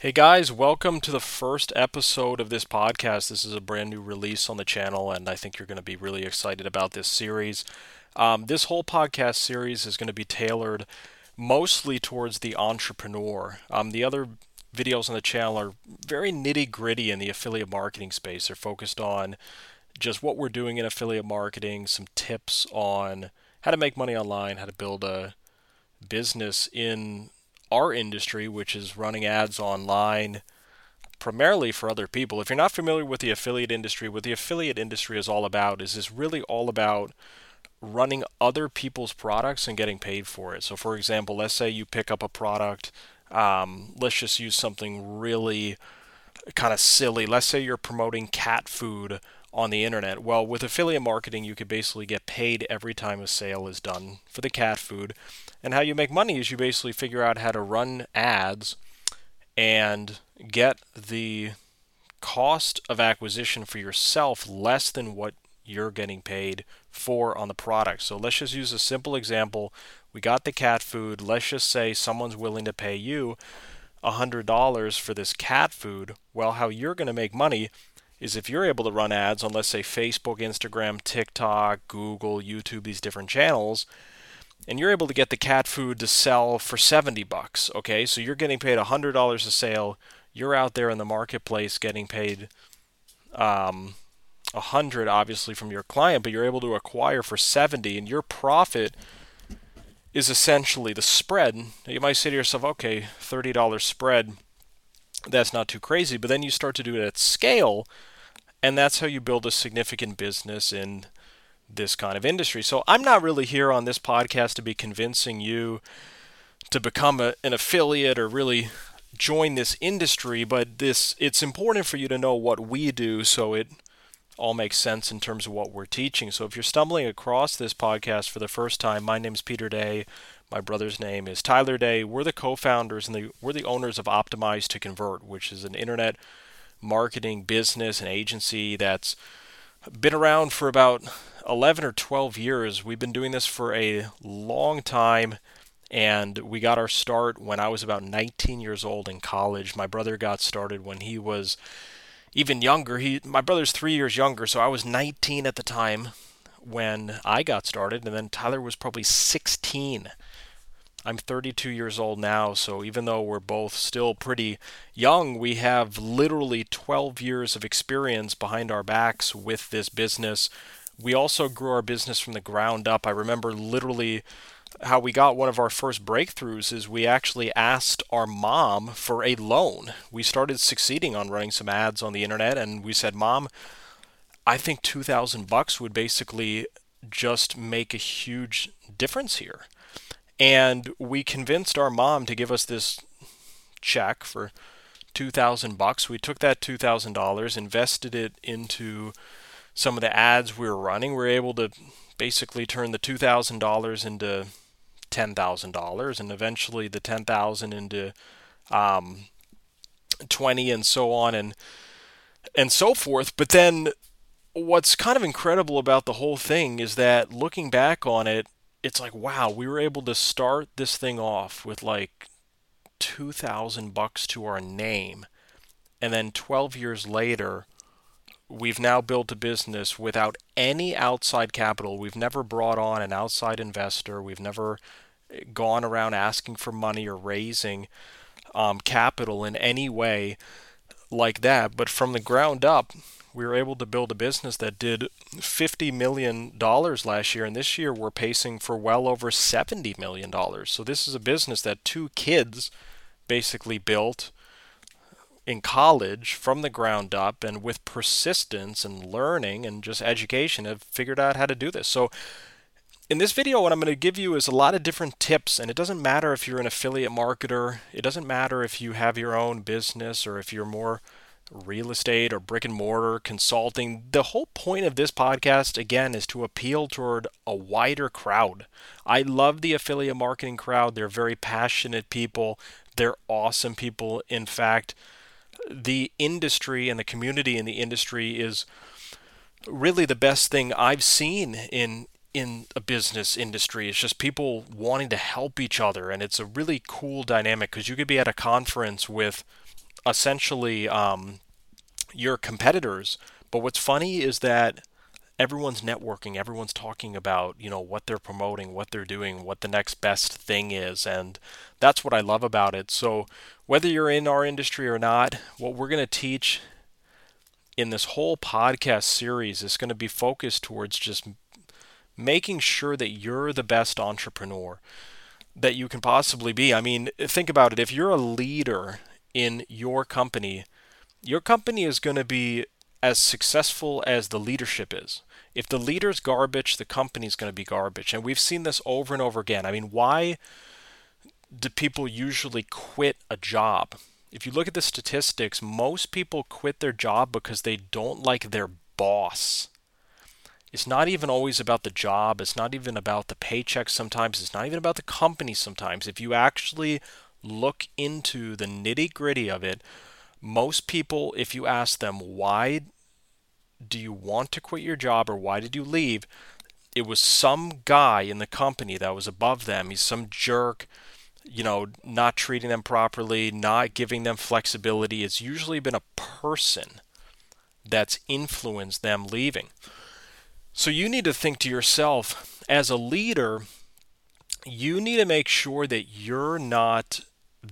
Hey guys, welcome to the first episode of this podcast. This is a brand new release on the channel, and I think you're going to be really excited about this series. This whole podcast series is going to be tailored mostly towards the entrepreneur. The other videos on the channel are very nitty-gritty in the affiliate marketing space. They're focused on just what we're doing in affiliate marketing, some tips on how to make money online, how to build a business in our industry, which is running ads online primarily for other people. If you're not familiar with the affiliate industry, what the affiliate industry is all about is really all about running other people's products and getting paid for it. So for example, let's say you pick up a product. Let's just use something really kind of silly. Let's say you're promoting cat food on the internet. Well, with affiliate marketing, you could basically get paid every time a sale is done for the cat food. And how you make money is you basically figure out how to run ads and get the cost of acquisition for yourself less than what you're getting paid for on the product. So let's just use a simple example. We got the cat food. Let's just say someone's willing to pay you $100 for this cat food. Well, how you're going to make money is if you're able to run ads on, let's say, Facebook, Instagram, TikTok, Google, YouTube, these different channels, and you're able to get the cat food to sell for $70, okay? So you're getting paid $100 a sale. You're out there in the marketplace getting paid $100, obviously, from your client, but you're able to acquire for $70, and your profit is essentially the spread. Now, you might say to yourself, okay, $30 spread, that's not too crazy, but then you start to do it at scale, and that's how you build a significant business in this kind of industry. So I'm not really here on this podcast to be convincing you to become an affiliate or really join this industry, but it's important for you to know what we do so it all makes sense in terms of what we're teaching. So if you're stumbling across this podcast for the first time, my name's Peter Day. My brother's name is Tyler Day. We're the co-founders and we're the owners of Optimize to Convert, which is an internet marketing business and agency that's been around for about 11 or 12 years. We've been doing this for a long time, and we got our start when I was about 19 years old in college. My brother got started when he was even younger. My brother's 3 years younger, so I was 19 at the time when I got started, and then Tyler was probably 16. I'm 32 years old now, so even though we're both still pretty young, we have literally 12 years of experience behind our backs with this business. We also grew our business from the ground up. I remember literally how we got one of our first breakthroughs is we actually asked our mom for a loan. We started succeeding on running some ads on the internet, and we said, Mom, I think $2,000 would basically just make a huge difference here. And we convinced our mom to give us this check for $2,000. We took that $2,000, invested it into some of the ads we were running. We were able to basically turn the $2,000 into $10,000, and eventually the $10,000 into $20,000, and so on and so forth. But then, what's kind of incredible about the whole thing is that looking back on it, it's like, wow, we were able to start this thing off with like $2,000 to our name. And then 12 years later, we've now built a business without any outside capital. We've never brought on an outside investor. We've never gone around asking for money or raising capital in any way like that. But from the ground up, we were able to build a business that did $50 million last year, and this year we're pacing for well over $70 million. So this is a business that two kids basically built in college from the ground up, and with persistence and learning and just education have figured out how to do this. So in this video, what I'm going to give you is a lot of different tips, and it doesn't matter if you're an affiliate marketer, it doesn't matter if you have your own business or if you're more real estate or brick and mortar consulting. The whole point of this podcast, again, is to appeal toward a wider crowd. I love the affiliate marketing crowd. They're very passionate people. They're awesome people. In fact, the industry and the community in the industry is really the best thing I've seen in a business industry. It's just people wanting to help each other, and it's a really cool dynamic because you could be at a conference with essentially your competitors. But what's funny is that everyone's networking, everyone's talking about, you know, what they're promoting, what they're doing, what the next best thing is, and that's what I love about it. So whether you're in our industry or not, what we're going to teach in this whole podcast series is going to be focused towards just making sure that you're the best entrepreneur that you can possibly be. I mean, think about it. If you're a leader in your company is going to be as successful as the leadership is. If the leader's garbage, the company's going to be garbage. And we've seen this over and over again. I mean, why do people usually quit a job? If you look at the statistics, most people quit their job because they don't like their boss. It's not even always about the job. It's not even about the paycheck sometimes. It's not even about the company sometimes. If you actually look into the nitty-gritty of it, most people, if you ask them, why do you want to quit your job or why did you leave? It was some guy in the company that was above them. He's some jerk, you know, not treating them properly, not giving them flexibility. It's usually been a person that's influenced them leaving. So you need to think to yourself, as a leader, you need to make sure that you're not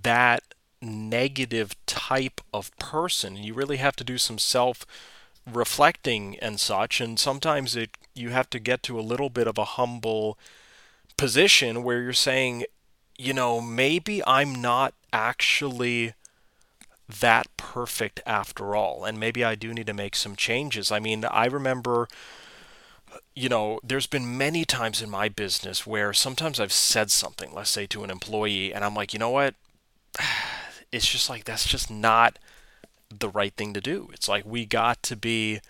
that negative type of person. You really have to do some self-reflecting and such, and sometimes you have to get to a little bit of a humble position where you're saying, you know, maybe I'm not actually that perfect after all, and maybe I do need to make some changes. I mean, I remember, you know, there's been many times in my business where sometimes I've said something, let's say to an employee, and I'm like, you know what? It's just like, that's just not the right thing to do. It's like, we got to be,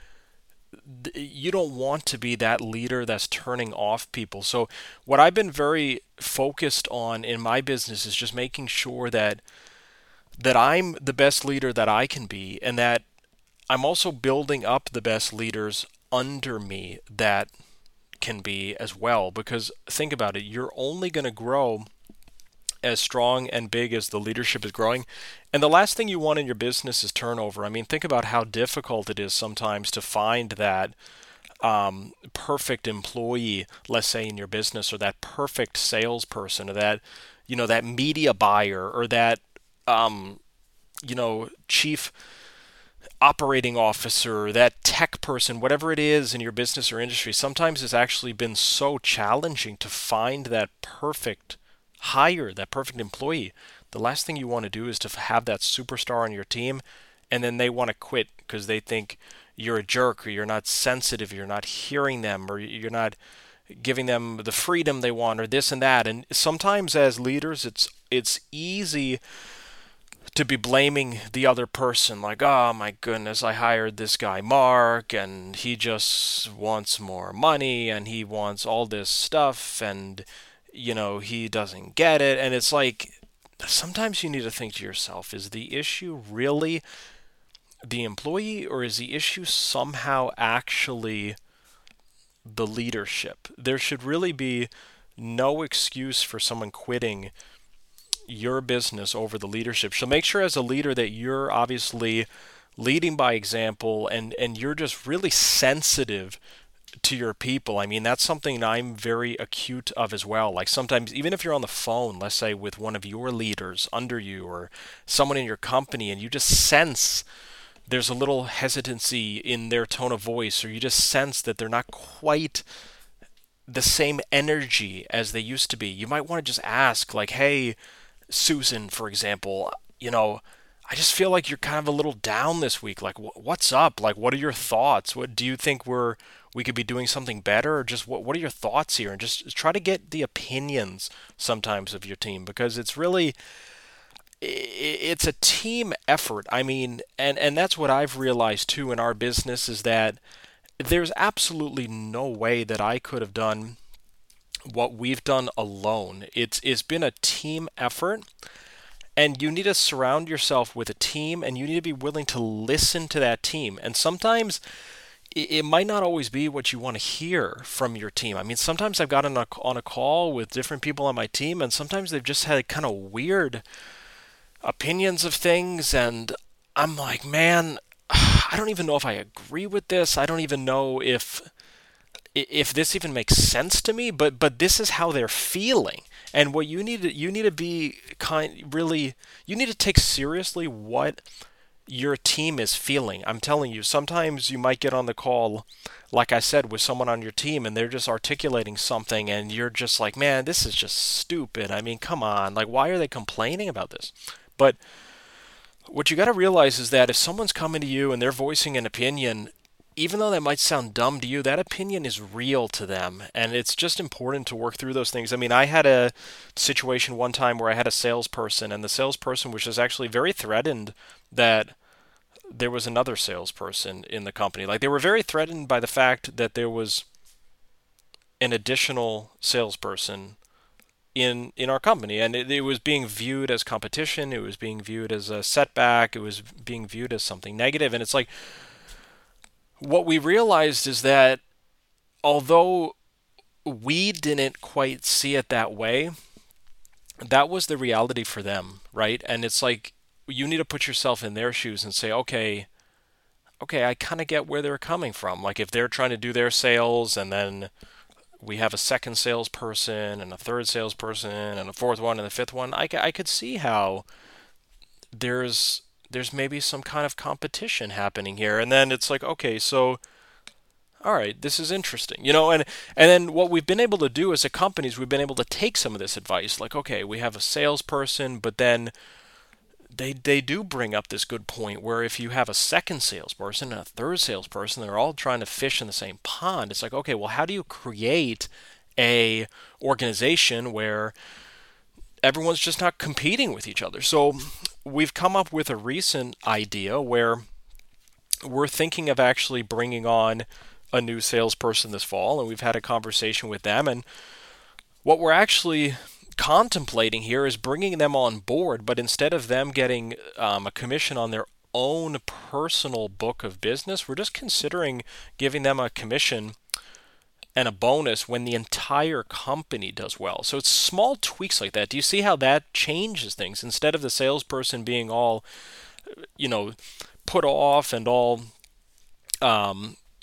you don't want to be that leader that's turning off people. So what I've been very focused on in my business is just making sure that I'm the best leader that I can be, and that I'm also building up the best leaders under me that can be as well. Because think about it, you're only going to grow as strong and big as the leadership is growing. And the last thing you want in your business is turnover. I mean, think about how difficult it is sometimes to find that perfect employee, let's say, in your business, or that perfect salesperson, or that, you know, that media buyer, or that, you know, chief operating officer, that tech person, whatever it is in your business or industry. Sometimes it's actually been so challenging to find that perfect hire, that perfect employee. The last thing you want to do is to have that superstar on your team, and then they want to quit because they think you're a jerk, or you're not sensitive, you're not hearing them, or you're not giving them the freedom they want, or this and that. And sometimes as leaders, it's easy to be blaming the other person, like, oh my goodness, I hired this guy Mark, and he just wants more money, and he wants all this stuff, and, you know, he doesn't get it. And it's like, sometimes you need to think to yourself, is the issue really the employee, or is the issue somehow actually the leadership? There should really be no excuse for someone quitting your business over the leadership. So make sure as a leader that you're obviously leading by example, and you're just really sensitive to your people. I mean, that's something I'm very acute of as well. Like, sometimes, even if you're on the phone, let's say with one of your leaders under you or someone in your company, and you just sense there's a little hesitancy in their tone of voice, or you just sense that they're not quite the same energy as they used to be, you might want to just ask, like, hey, Susan, for example, you know, I just feel like you're kind of a little down this week. Like, what's up? Like, what are your thoughts? What do you think we could be doing something better? Or just what are your thoughts here? And just try to get the opinions sometimes of your team, because it's really, it's a team effort. I mean, and that's what I've realized too in our business, is that there's absolutely no way that I could have done what we've done alone. It's been a team effort. And you need to surround yourself with a team, and you need to be willing to listen to that team. And sometimes it might not always be what you want to hear from your team. I mean, sometimes I've gotten on a call with different people on my team, and sometimes they've just had kind of weird opinions of things. And I'm like, man, I don't even know if I agree with this. I don't even know if this even makes sense to me, but this is how they're feeling. And what you need to be you need to take seriously what your team is feeling. I'm telling you, sometimes you might get on the call, like I said, with someone on your team and they're just articulating something and you're just like, man, this is just stupid. I mean, come on, like, why are they complaining about this? But what you got to realize is that if someone's coming to you and they're voicing an opinion, even though that might sound dumb to you, that opinion is real to them. And it's just important to work through those things. I mean, I had a situation one time where I had a salesperson, and the salesperson was just actually very threatened that there was another salesperson in the company. Like, they were very threatened by the fact that there was an additional salesperson in our company. And it was being viewed as competition. It was being viewed as a setback. It was being viewed as something negative. And it's like, what we realized is that although we didn't quite see it that way, that was the reality for them, right? And it's like, you need to put yourself in their shoes and say, okay, I kind of get where they're coming from. Like, if they're trying to do their sales and then we have a second salesperson and a third salesperson and a fourth one and a fifth one, I could see how there's maybe some kind of competition happening here. And then it's like, okay, so, all right, this is interesting. You know, and then what we've been able to do as a company is we've been able to take some of this advice. Like, okay, we have a salesperson, but then they do bring up this good point where if you have a second salesperson and a third salesperson, they're all trying to fish in the same pond. It's like, okay, well, how do you create a organization where everyone's just not competing with each other? So we've come up with a recent idea where we're thinking of actually bringing on a new salesperson this fall, and we've had a conversation with them. And what we're actually contemplating here is bringing them on board, but instead of them getting a commission on their own personal book of business, we're just considering giving them a commission and a bonus when the entire company does well. So it's small tweaks like that. Do you see how that changes things? Instead of the salesperson being all, you know, put off and all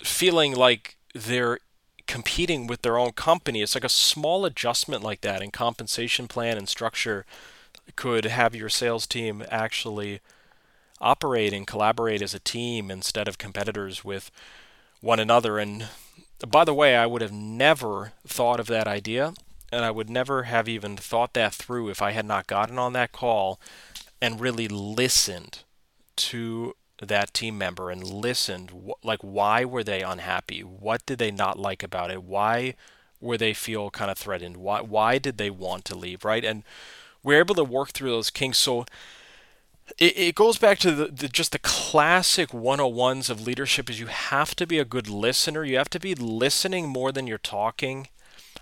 feeling like they're competing with their own company, it's like a small adjustment like that in compensation plan and structure could have your sales team actually operate and collaborate as a team instead of competitors with one another. And by the way, I would have never thought of that idea, and I would never have even thought that through if I had not gotten on that call and really listened to that team member and listened, like, why were they unhappy? What did they not like about it? Why were they feel kind of threatened? Why did they want to leave, right? And we're able to work through those kinks. So it goes back to just the classic 101s of leadership is you have to be a good listener. You have to be listening more than you're talking.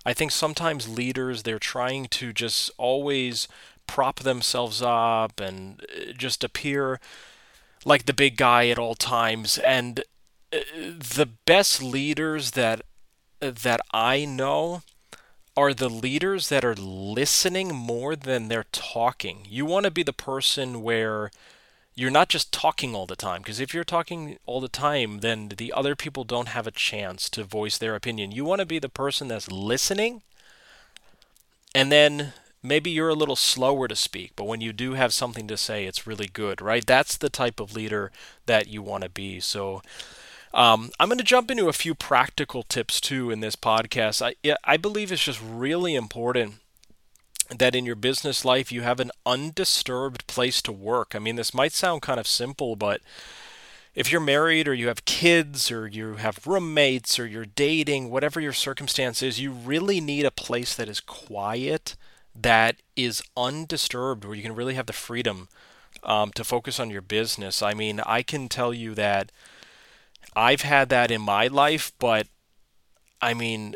I think sometimes leaders, they're trying to just always prop themselves up and just appear like the big guy at all times. And the best leaders that I know are the leaders that are listening more than they're talking. You want to be the person where you're not just talking all the time, because if you're talking all the time, then the other people don't have a chance to voice their opinion. You want to be the person that's listening, and then maybe you're a little slower to speak, but when you do have something to say, it's really good, right? That's the type of leader that you want to be. So I'm going to jump into a few practical tips too in this podcast. I believe it's just really important that in your business life you have an undisturbed place to work. I mean, this might sound kind of simple, but if you're married or you have kids or you have roommates or you're dating, whatever your circumstance is, you really need a place that is quiet, that is undisturbed, where you can really have the freedom to focus on your business. I mean, I can tell you that I've had that in my life, but I mean,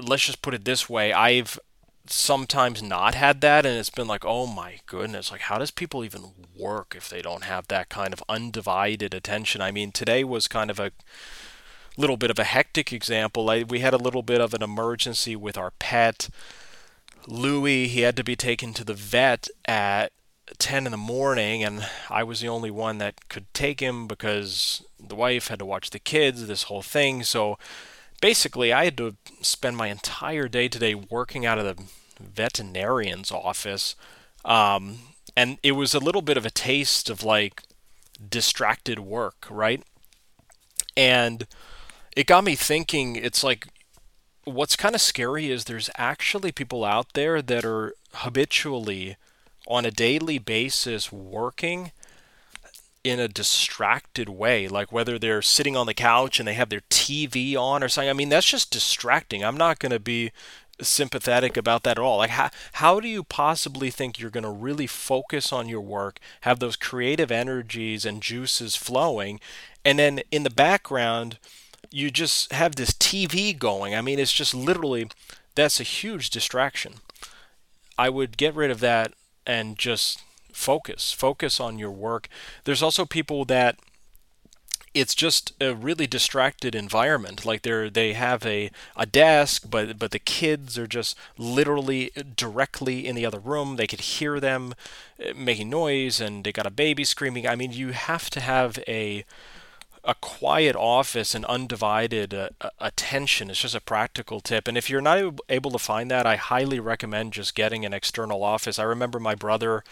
let's just put it this way. I've sometimes not had that, and it's been like, oh my goodness, like, how does people even work if they don't have that kind of undivided attention? I mean, today was kind of a little bit of a hectic example. We had a little bit of an emergency with our pet, Louie. He had to be taken to the vet at 10 in the morning, and I was the only one that could take him because the wife had to watch the kids, this whole thing. So basically, I had to spend my entire day today working out of the veterinarian's office. And it was a little bit of a taste of like distracted work, right? And it got me thinking, it's like, what's kind of scary is there's actually people out there that are habitually on a daily basis working in a distracted way, like whether they're sitting on the couch and they have their TV on or something. I mean, that's just distracting. I'm not going to be sympathetic about that at all. Like, how do you possibly think you're going to really focus on your work, have those creative energies and juices flowing, and then in the background you just have this TV going? I mean, it's just literally, that's a huge distraction. I would get rid of that and just focus on your work. There's also people that it's just a really distracted environment. Like they have a desk, but the kids are just literally directly in the other room. They could hear them making noise, and they got a baby screaming. I mean, you have to have a quiet office and undivided attention. It's just a practical tip. And if you're not able to find that, I highly recommend just getting an external office. I remember my brother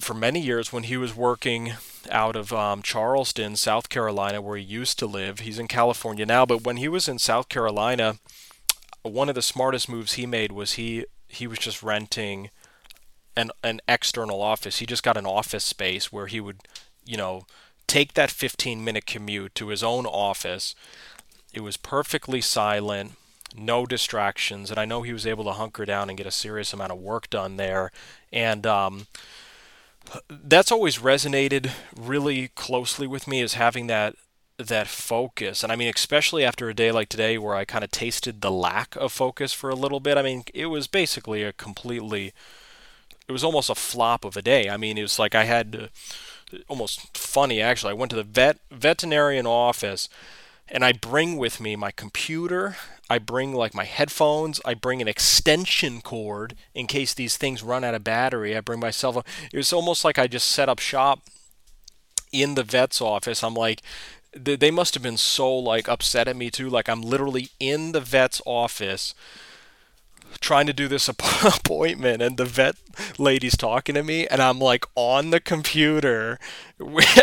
for many years when he was working out of Charleston, South Carolina, where he used to live. He's in California now, but when he was in South Carolina, one of the smartest moves he made was he was just renting an external office. He just got an office space where he would, take that 15-minute commute to his own office. It was perfectly silent, no distractions, and I know he was able to hunker down and get a serious amount of work done there. And that's always resonated really closely with me, is having that focus. And I mean, especially after a day like today where I kind of tasted the lack of focus for a little bit. I mean, it was basically it was almost a flop of a day. I mean, it was like I had almost funny, actually. I went to the veterinarian office, and I bring with me my computer, I bring like my headphones, I bring an extension cord in case these things run out of battery, I bring my cell phone. It was almost like I just set up shop in the vet's office. I'm like, they must have been so like upset at me too. Like, I'm literally in the vet's office trying to do this appointment, and the vet lady's talking to me, and I'm like on the computer,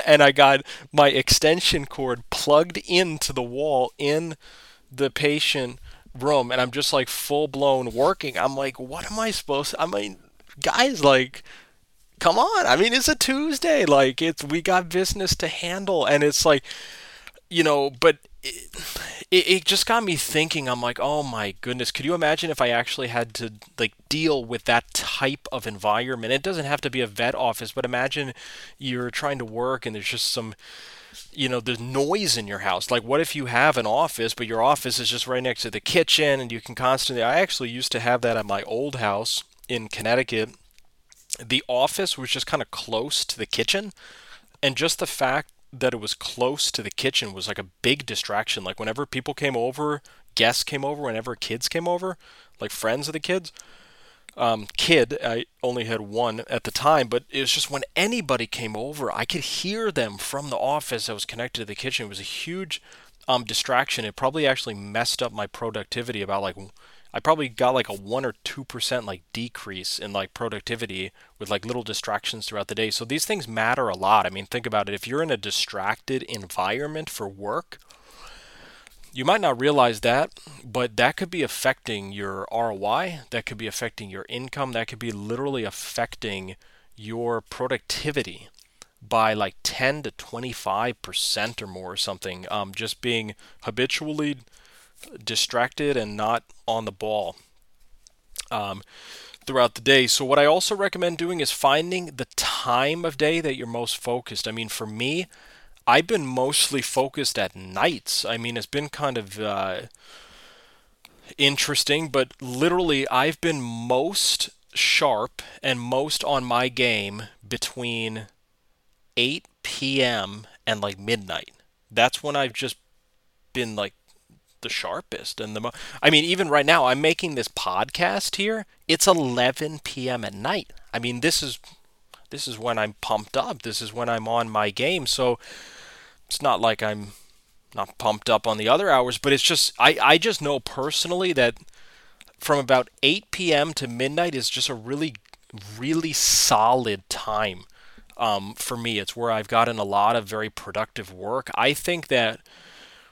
and I got my extension cord plugged into the wall in the patient room, and I'm just like full blown working. I'm like, what am I supposed to, I mean, guys, like, come on. I mean, it's a Tuesday, like, we got business to handle. And it's like, but it just got me thinking. I'm like, oh my goodness, could you imagine if I actually had to like deal with that type of environment? It doesn't have to be a vet office, but imagine you're trying to work and there's just some, there's noise in your house. Like, what if you have an office, but your office is just right next to the kitchen, and you can constantly, I actually used to have that at my old house in Connecticut. The office was just kind of close to the kitchen, and just the fact that it was close to the kitchen was like a big distraction. Like, whenever people came over, guests came over, whenever kids came over, like friends of the kids, I only had one at the time, but it was just when anybody came over, I could hear them from the office that was connected to the kitchen. It was a huge distraction. It probably actually messed up my productivity about like, I probably got like a 1 or 2% like decrease in like productivity with like little distractions throughout the day. So these things matter a lot. I mean, think about it. If you're in a distracted environment for work, you might not realize that, but that could be affecting your ROI. That could be affecting your income. That could be literally affecting your productivity by like 10 to 25% or more or something. Just being habitually distracted and not on the ball throughout the day. So what I also recommend doing is finding the time of day that you're most focused. I mean, for me, I've been mostly focused at nights. I mean, it's been kind of interesting, but literally I've been most sharp and most on my game between 8 p.m. and like midnight. That's when I've just been like the sharpest and the most. I mean, even right now, I'm making this podcast here. It's 11 p.m. at night. I mean, this is when I'm pumped up. This is when I'm on my game. So it's not like I'm not pumped up on the other hours, but it's just, I just know personally that from about 8 p.m. to midnight is just a really, really solid time for me. It's where I've gotten a lot of very productive work. I think that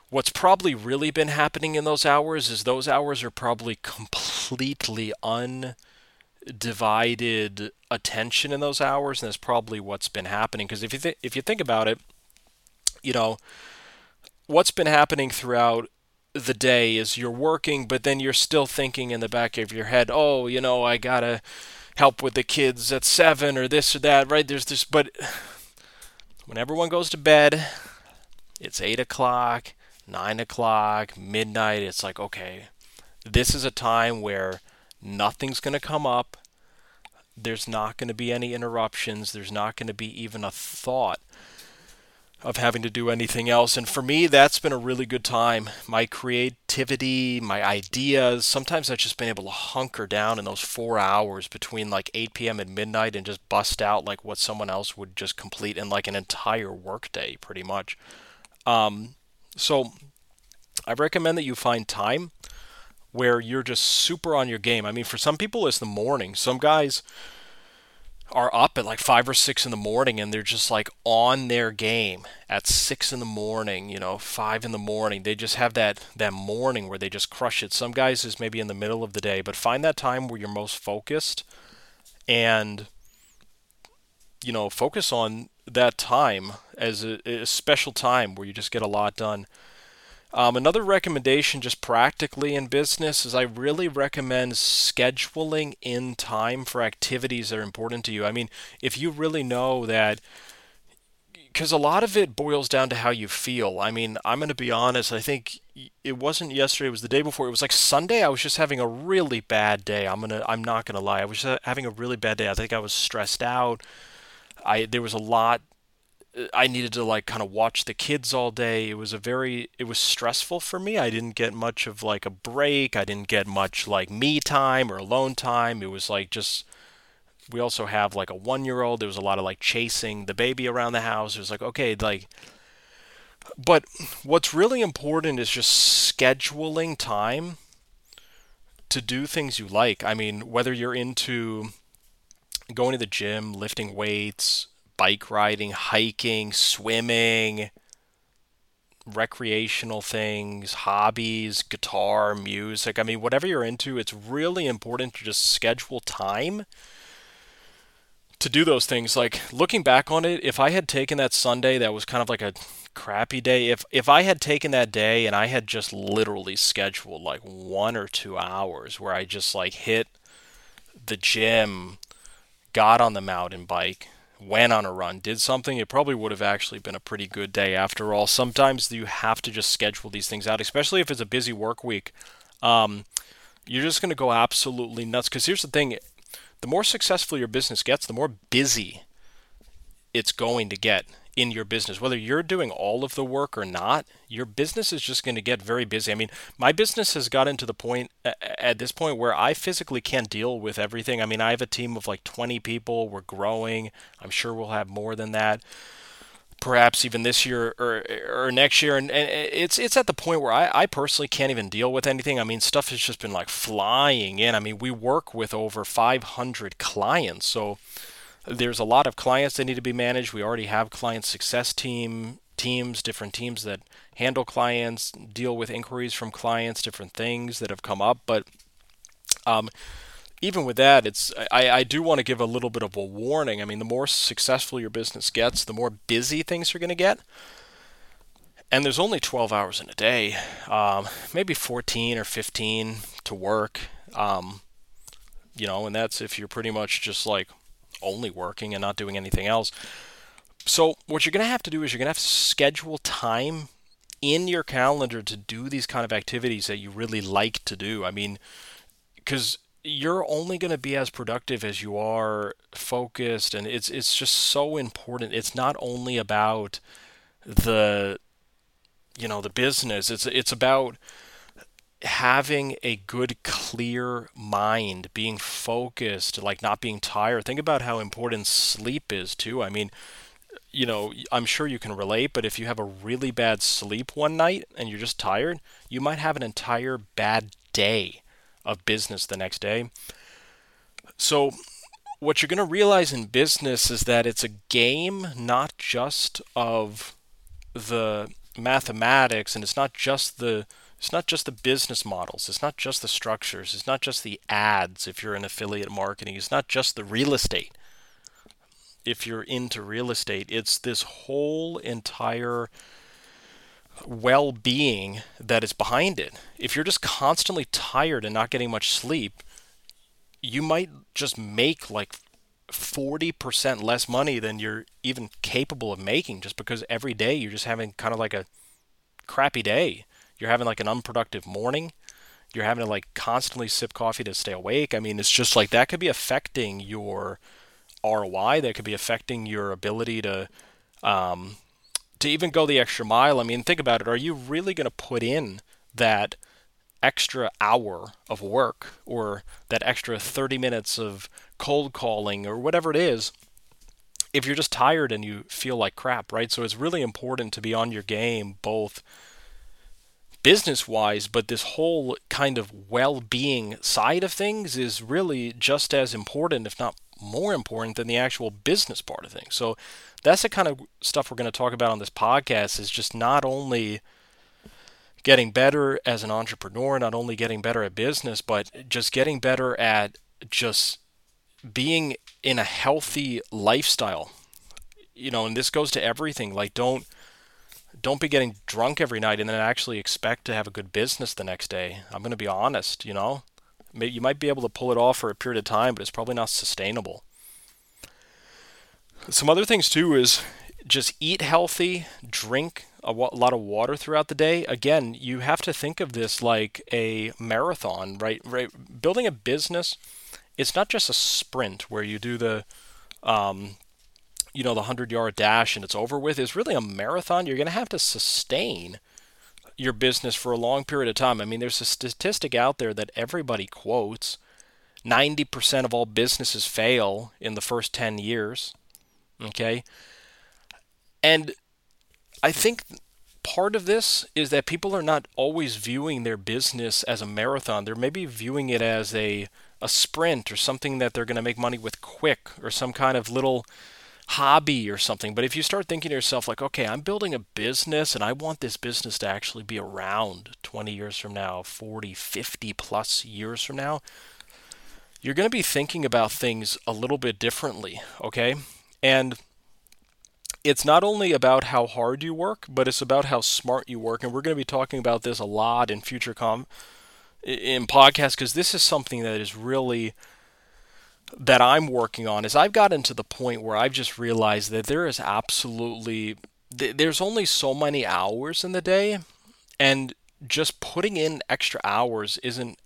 what's probably really been happening in those hours is those hours are probably completely undivided attention in those hours, and that's probably what's been happening. Because if you think about it, you know, what's been happening throughout the day is you're working, but then you're still thinking in the back of your head, oh, you know, I gotta help with the kids at 7 or this or that, right? There's this, but when everyone goes to bed, it's 8 o'clock, 9 o'clock, midnight. It's like, okay, this is a time where nothing's going to come up. There's not going to be any interruptions. There's not going to be even a thought of having to do anything else. And for me, that's been a really good time. My creativity, my ideas, sometimes I've just been able to hunker down in those 4 hours between like 8 p.m. and midnight and just bust out like what someone else would just complete in like an entire workday, pretty much. So I recommend that you find time where you're just super on your game. I mean, for some people, it's the morning. Some guys are up at like 5 or 6 in the morning and they're just like on their game at 6 in the morning, you know, 5 in the morning. They just have that morning where they just crush it. Some guys is maybe in the middle of the day, but find that time where you're most focused and, you know, focus on that time as a special time where you just get a lot done. Another recommendation just practically in business is I really recommend scheduling in time for activities that are important to you. I mean, if you really know that, because a lot of it boils down to how you feel. I mean, I'm going to be honest. I think it wasn't yesterday. It was the day before. It was like Sunday. I was just having a really bad day. I'm not going to lie. I was just having a really bad day. I think I was stressed out. There was a lot. I needed to like kind of watch the kids all day. It was stressful for me. I didn't get much of like a break. I didn't get much like me time or alone time. It was like just, we also have like a 1-year-old. There was a lot of like chasing the baby around the house. It was like, okay, like, but what's really important is just scheduling time to do things you like. I mean, whether you're into going to the gym, lifting weights, bike riding, hiking, swimming, recreational things, hobbies, guitar, music. I mean, whatever you're into, it's really important to just schedule time to do those things. Like, looking back on it, if I had taken that Sunday, that was kind of like a crappy day. If I had taken that day and I had just literally scheduled like 1 or 2 hours where I just like hit the gym, got on the mountain bike, went on a run, did something, it probably would have actually been a pretty good day after all. Sometimes you have to just schedule these things out, especially if it's a busy work week. You're just going to go absolutely nuts. Because here's the thing, the more successful your business gets, the more busy it's going to get in your business. Whether you're doing all of the work or not, your business is just going to get very busy. I mean, my business has gotten to the point at this point where I physically can't deal with everything. I mean, I have a team of like 20 people. We're growing. I'm sure we'll have more than that, perhaps even this year or next year. And it's at the point where I personally can't even deal with anything. I mean, stuff has just been like flying in. I mean, we work with over 500 clients. So there's a lot of clients that need to be managed. We already have client success teams, different teams that handle clients, deal with inquiries from clients, different things that have come up. But even with that, I do want to give a little bit of a warning. I mean, the more successful your business gets, the more busy things are going to get. And there's only 12 hours in a day, maybe 14 or 15 to work, you know, and that's if you're pretty much just like only working and not doing anything else. So what you're going to have to do is you're going to have to schedule time in your calendar to do these kind of activities that you really like to do. I mean, because you're only going to be as productive as you are focused, and it's just so important. It's not only about the, you know, the business. It's about having a good, clear mind, being focused, like not being tired. Think about how important sleep is too. I mean, you know, I'm sure you can relate, but if you have a really bad sleep one night and you're just tired, you might have an entire bad day of business the next day. So what you're going to realize in business is that it's a game, not just of the mathematics, and it's not just the business models, it's not just the structures, it's not just the ads if you're in affiliate marketing, it's not just the real estate if you're into real estate. It's this whole entire well-being that is behind it. If you're just constantly tired and not getting much sleep, you might just make like 40% less money than you're even capable of making, just because every day you're just having kind of like a crappy day. You're having like an unproductive morning. You're having to like constantly sip coffee to stay awake. I mean, it's just like that could be affecting your ROI. That could be affecting your ability to even go the extra mile. I mean, think about it. Are you really going to put in that extra hour of work, or that extra 30 minutes of cold calling, or whatever it is, if you're just tired and you feel like crap, right? So it's really important to be on your game, both business-wise, but this whole kind of well-being side of things is really just as important, if not more important, than the actual business part of things. So that's the kind of stuff we're going to talk about on this podcast, is just not only getting better as an entrepreneur, not only getting better at business, but just getting better at just being in a healthy lifestyle. You know, and this goes to everything. Like, don't be getting drunk every night and then actually expect to have a good business the next day. I'm going to be honest, you know. You might be able to pull it off for a period of time, but it's probably not sustainable. Some other things too is just eat healthy, drink a lot of water throughout the day. Again, you have to think of this like a marathon, right? Building a business, it's not just a sprint where you do the, the 100-yard dash and it's over with. It's really a marathon. You're going to have to sustain your business for a long period of time. I mean, there's a statistic out there that everybody quotes. 90% of all businesses fail in the first 10 years, okay? And I think part of this is that people are not always viewing their business as a marathon. They're maybe viewing it as a sprint, or something that they're going to make money with quick, or some kind of little hobby or something. But if you start thinking to yourself like, okay, I'm building a business and I want this business to actually be around 20 years from now, 40, 50 plus years from now, you're going to be thinking about things a little bit differently, okay? And it's not only about how hard you work, but it's about how smart you work. And we're going to be talking about this a lot in future in podcasts, because this is something that is really, that I'm working on, is I've gotten to the point where I've just realized that there is absolutely, there's only so many hours in the day, and just putting in extra hours isn't,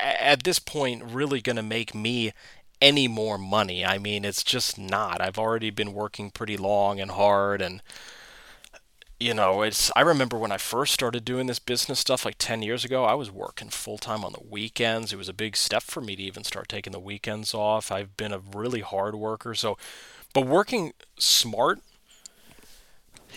at this point, really going to make me any more money. I mean, it's just not. I've already been working pretty long and hard, and you know, I remember when I first started doing this business stuff like 10 years ago, I was working full-time on the weekends. It was a big step for me to even start taking the weekends off. I've been a really hard worker, but working smart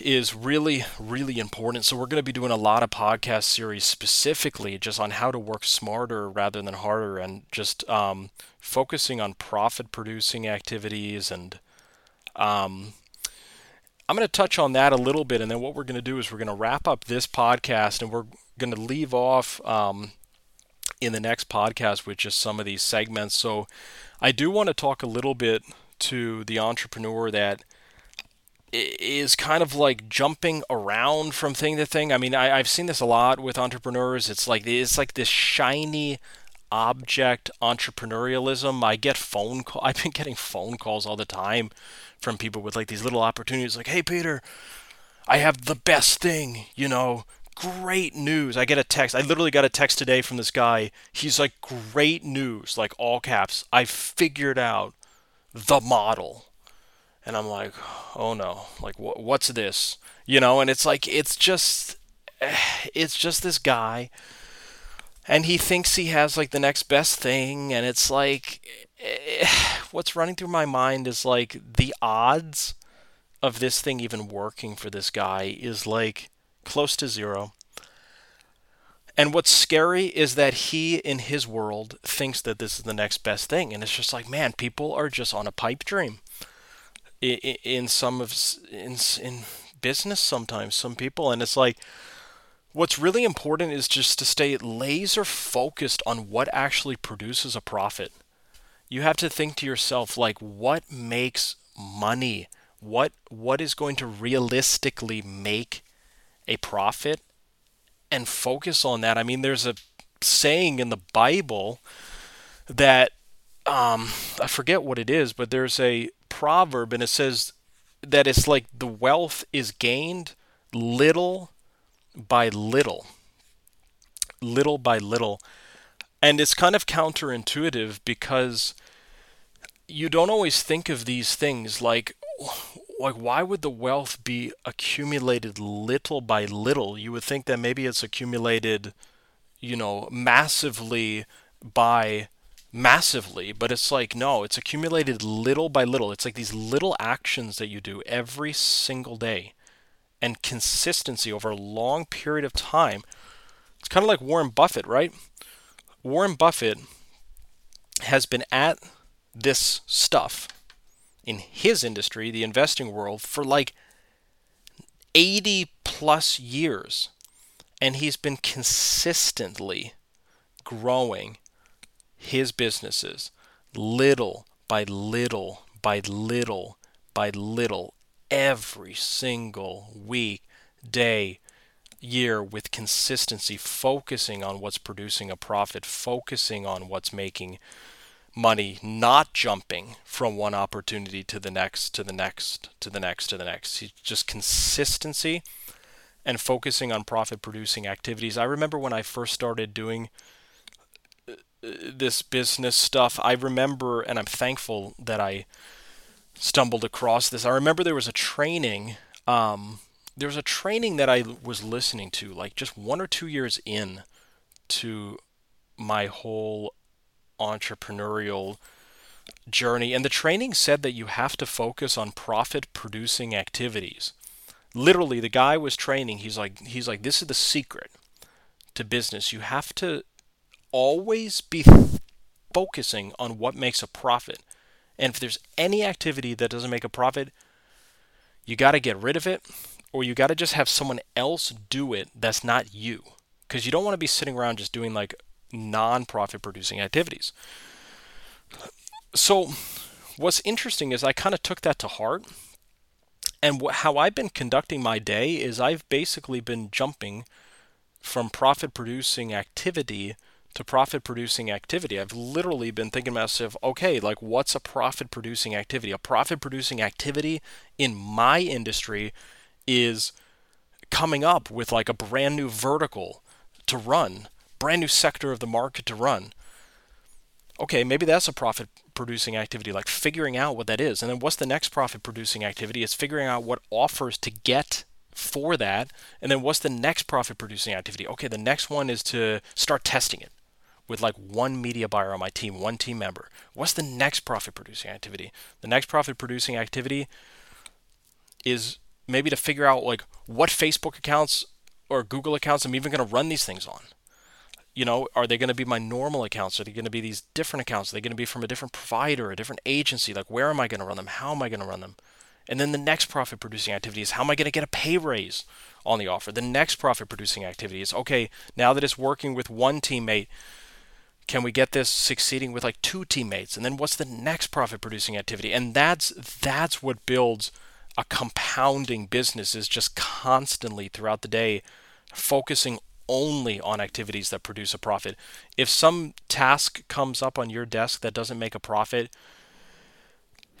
is really, really important. So we're going to be doing a lot of podcast series specifically just on how to work smarter rather than harder, and just focusing on profit-producing activities. And I'm going to touch on that a little bit, and then what we're going to do is we're going to wrap up this podcast, and we're going to leave off in the next podcast with just some of these segments. So I do want to talk a little bit to the entrepreneur that is kind of like jumping around from thing to thing. I mean, I've seen this a lot with entrepreneurs. It's like this shiny object entrepreneurialism. I've been getting phone calls all the time from people with like these little opportunities, like, hey Peter, I have the best thing, you know, great news. I get a text. I literally got a text today from this guy. He's like, great news, like all caps. I figured out the model. And I'm like, oh no, like what's this? You know, and it's like, it's just this guy and he thinks he has like the next best thing, and it's like what's running through my mind is like the odds of this thing even working for this guy is like close to zero. And what's scary is that he, in his world, thinks that this is the next best thing. And it's just like, man, people are just on a pipe dream. In business sometimes, some people. And it's like, what's really important is just to stay laser focused on what actually produces a profit. You have to think to yourself, like, what makes money? What is going to realistically make a profit? And focus on that. I mean, there's a saying in the Bible that, I forget what it is, but there's a proverb, and it says that it's like the wealth is gained little by little. Little by little. And it's kind of counterintuitive because you don't always think of these things like, why would the wealth be accumulated little by little? You would think that maybe it's accumulated, massively, but it's like, no, it's accumulated little by little. It's like these little actions that you do every single day and consistency over a long period of time. It's kind of like Warren Buffett, right? Warren Buffett has been at this stuff in his industry, the investing world, for like 80 plus years. And he's been consistently growing his businesses little by little by little by little every single week, day, year, with consistency, focusing on what's producing a profit, focusing on what's making money, not jumping from one opportunity to the next, to the next, to the next, to the next. Just consistency and focusing on profit-producing activities. I remember when I first started doing this business stuff, and I'm thankful that I stumbled across this. I remember there was a training. There was a training that I was listening to, like just 1 or 2 years in to my whole entrepreneurial journey, and the training said that you have to focus on profit producing activities. Literally, the guy was training, he's like, this is the secret to business. You have to always be focusing on what makes a profit, and if there's any activity that doesn't make a profit, you got to get rid of it, or you got to just have someone else do it that's not you, because you don't want to be sitting around just doing like non-profit producing activities. So what's interesting is I kind of took that to heart, and how I've been conducting my day is I've basically been jumping from profit producing activity to profit producing activity. I've literally been thinking to myself, okay, like what's a profit producing activity? A profit producing activity in my industry is coming up with like a brand new vertical to run, brand new sector of the market to run. Okay, maybe that's a profit-producing activity, like figuring out what that is. And then what's the next profit-producing activity? It's figuring out what offers to get for that. And then what's the next profit-producing activity? Okay, the next one is to start testing it with like one media buyer on my team, one team member. What's the next profit-producing activity? The next profit-producing activity is maybe to figure out like what Facebook accounts or Google accounts I'm even going to run these things on. Are they going to be my normal accounts? Are they going to be these different accounts? Are they going to be from a different provider, a different agency? Like, where am I going to run them? How am I going to run them? And then the next profit-producing activity is, how am I going to get a pay raise on the offer? The next profit-producing activity is, okay, now that it's working with one teammate, can we get this succeeding with like two teammates? And then what's the next profit-producing activity? And that's what builds a compounding business, is just constantly throughout the day focusing only on activities that produce a profit. If some task comes up on your desk that doesn't make a profit,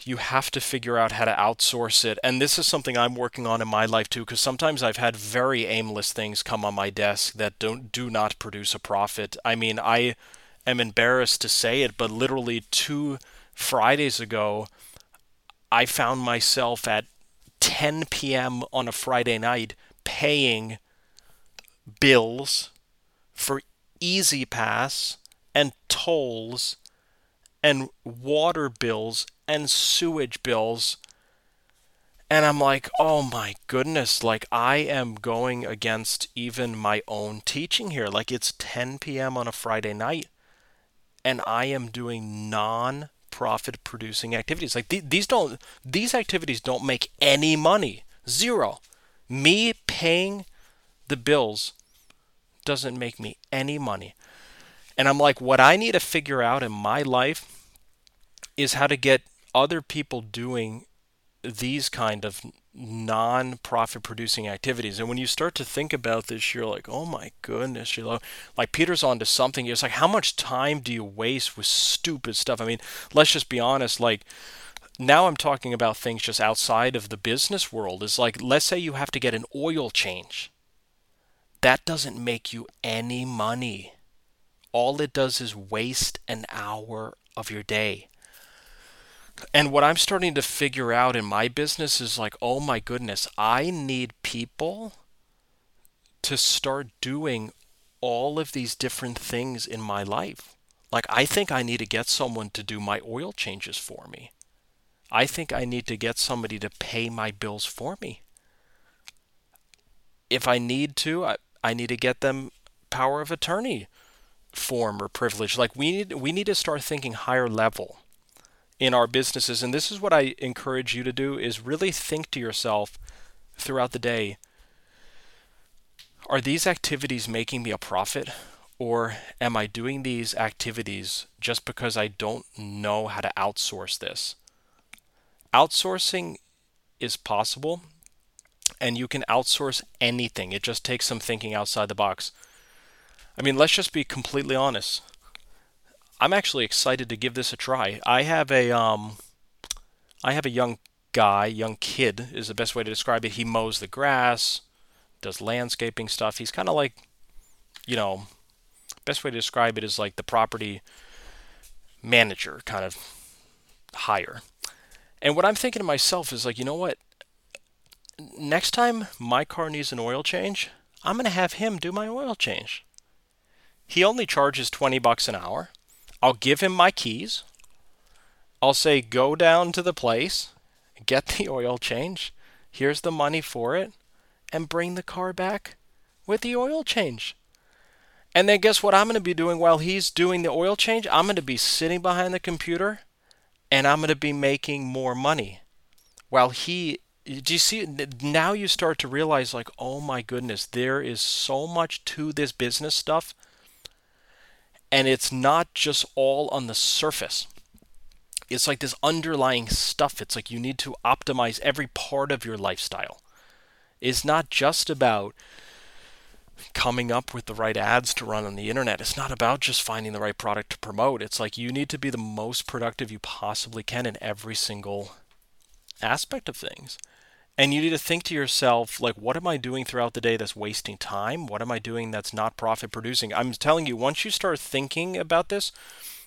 you have to figure out how to outsource it. And this is something I'm working on in my life too, because sometimes I've had very aimless things come on my desk that do not produce a profit. I mean, I am embarrassed to say it, but literally 2 Fridays ago, I found myself at 10 p.m. on a Friday night paying bills for Easy Pass and tolls and water bills and sewage bills. And I'm like, oh my goodness, like I am going against even my own teaching here. Like it's 10 p.m. on a Friday night and I am doing non-profit producing activities. Like these activities don't make any money. Zero. Me paying the bills doesn't make me any money. And I'm like, what I need to figure out in my life is how to get other people doing these kind of non-profit producing activities. And when you start to think about this, you're like, oh my goodness, like Peter's onto something. It's like, how much time do you waste with stupid stuff? I mean, let's just be honest. Like now I'm talking about things just outside of the business world. It's like, let's say you have to get an oil change. That doesn't make you any money. All it does is waste an hour of your day. And what I'm starting to figure out in my business is like, oh my goodness, I need people to start doing all of these different things in my life. Like, I think I need to get someone to do my oil changes for me. I think I need to get somebody to pay my bills for me. If I need to, I need to get them power of attorney form or privilege. Like we need to start thinking higher level in our businesses. And this is what I encourage you to do, is really think to yourself throughout the day, are these activities making me a profit, or am I doing these activities just because I don't know how to outsource this? Outsourcing is possible, and you can outsource anything. It just takes some thinking outside the box. I mean, let's just be completely honest. I'm actually excited to give this a try. I have a young kid is the best way to describe it. He mows the grass, does landscaping stuff. He's kind of like, you know, best way to describe it is like the property manager kind of hire. And what I'm thinking to myself is like, you know what? Next time my car needs an oil change, I'm going to have him do my oil change. He only charges $20 an hour. I'll give him my keys. I'll say, go down to the place, get the oil change. Here's the money for it. And bring the car back with the oil change. And then guess what I'm going to be doing while he's doing the oil change? I'm going to be sitting behind the computer and I'm going to be making more money while he... Do you see? Now you start to realize, like, oh my goodness, there is so much to this business stuff. And it's not just all on the surface. It's like this underlying stuff. It's like you need to optimize every part of your lifestyle. It's not just about coming up with the right ads to run on the internet. It's not about just finding the right product to promote. It's like you need to be the most productive you possibly can in every single aspect of things. And you need to think to yourself, like, what am I doing throughout the day that's wasting time? What am I doing that's not profit producing? I'm telling you, once you start thinking about this,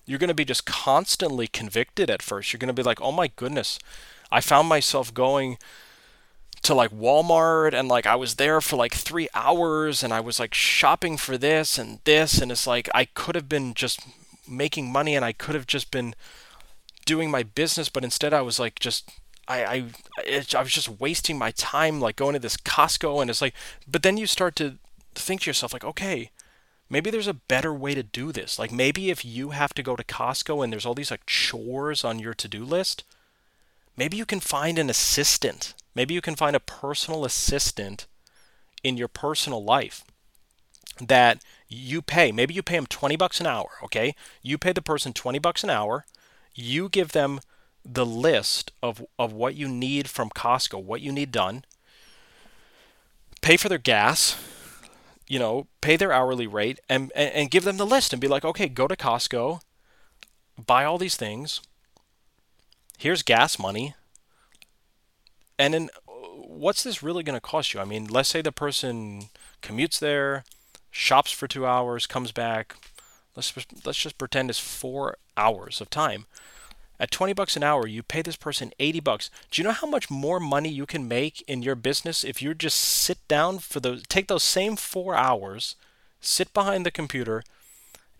you're going to be just constantly convicted at first. You're going to be like, oh my goodness, I found myself going to like Walmart and like I was there for like 3 hours and I was like shopping for this. And it's like I could have been just making money and I could have just been doing my business. But instead I was like just... I was just wasting my time, like going to this Costco, and it's like, but then you start to think to yourself, like, okay, maybe there's a better way to do this. Like maybe if you have to go to Costco and there's all these like chores on your to-do list, maybe you can find an assistant. Maybe you can find a personal assistant in your personal life that you pay. Maybe you pay them $20 an hour. Okay. You pay the person $20 an hour. You give them the list of what you need from Costco, what you need done, pay for their gas, you know, pay their hourly rate, and give them the list and be like, okay, go to Costco, buy all these things, here's gas money, and then what's this really going to cost you? I mean, let's say the person commutes there, shops for 2 hours, comes back, let's just pretend it's 4 hours of time. At $20 an hour, you pay this person $80. Do you know how much more money you can make in your business if you just sit down for those, take those same 4 hours, sit behind the computer,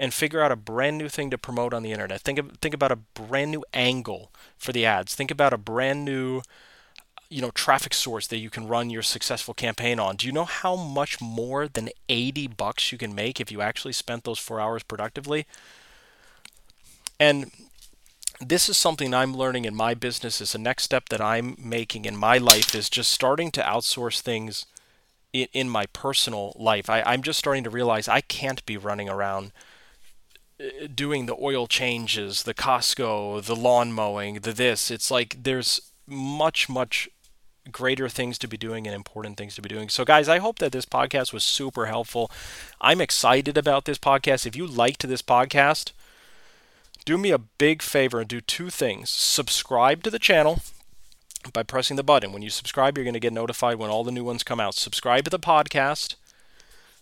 and figure out a brand new thing to promote on the internet. Think about a brand new angle for the ads. Think about a brand new, traffic source that you can run your successful campaign on. Do you know how much more than $80 you can make if you actually spent those 4 hours productively? And this is something I'm learning in my business. It's the next step that I'm making in my life, is just starting to outsource things in my personal life. I'm just starting to realize I can't be running around doing the oil changes, the Costco, the lawn mowing, the this. It's like there's much, much greater things to be doing and important things to be doing. So guys, I hope that this podcast was super helpful. I'm excited about this podcast. If you liked this podcast, do me a big favor and do two things. Subscribe to the channel by pressing the button. When you subscribe, you're going to get notified when all the new ones come out. Subscribe to the podcast,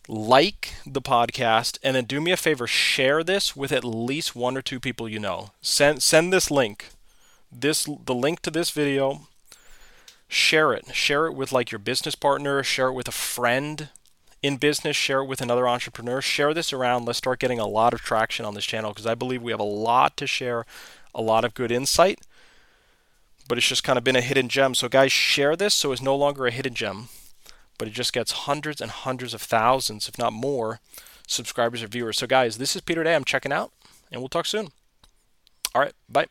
like the podcast, and then do me a favor, share this with at least one or two people you know. Send this link, the link to this video. Share it with like your business partner, share it with a friend in business, share it with another entrepreneur, share this around. Let's start getting a lot of traction on this channel, because I believe we have a lot to share, a lot of good insight, but it's just kind of been a hidden gem. So guys, share this so it's no longer a hidden gem, but it just gets hundreds and hundreds of thousands, if not more, subscribers or viewers. So guys, this is Peter Day. I'm checking out, and we'll talk soon. All right, bye.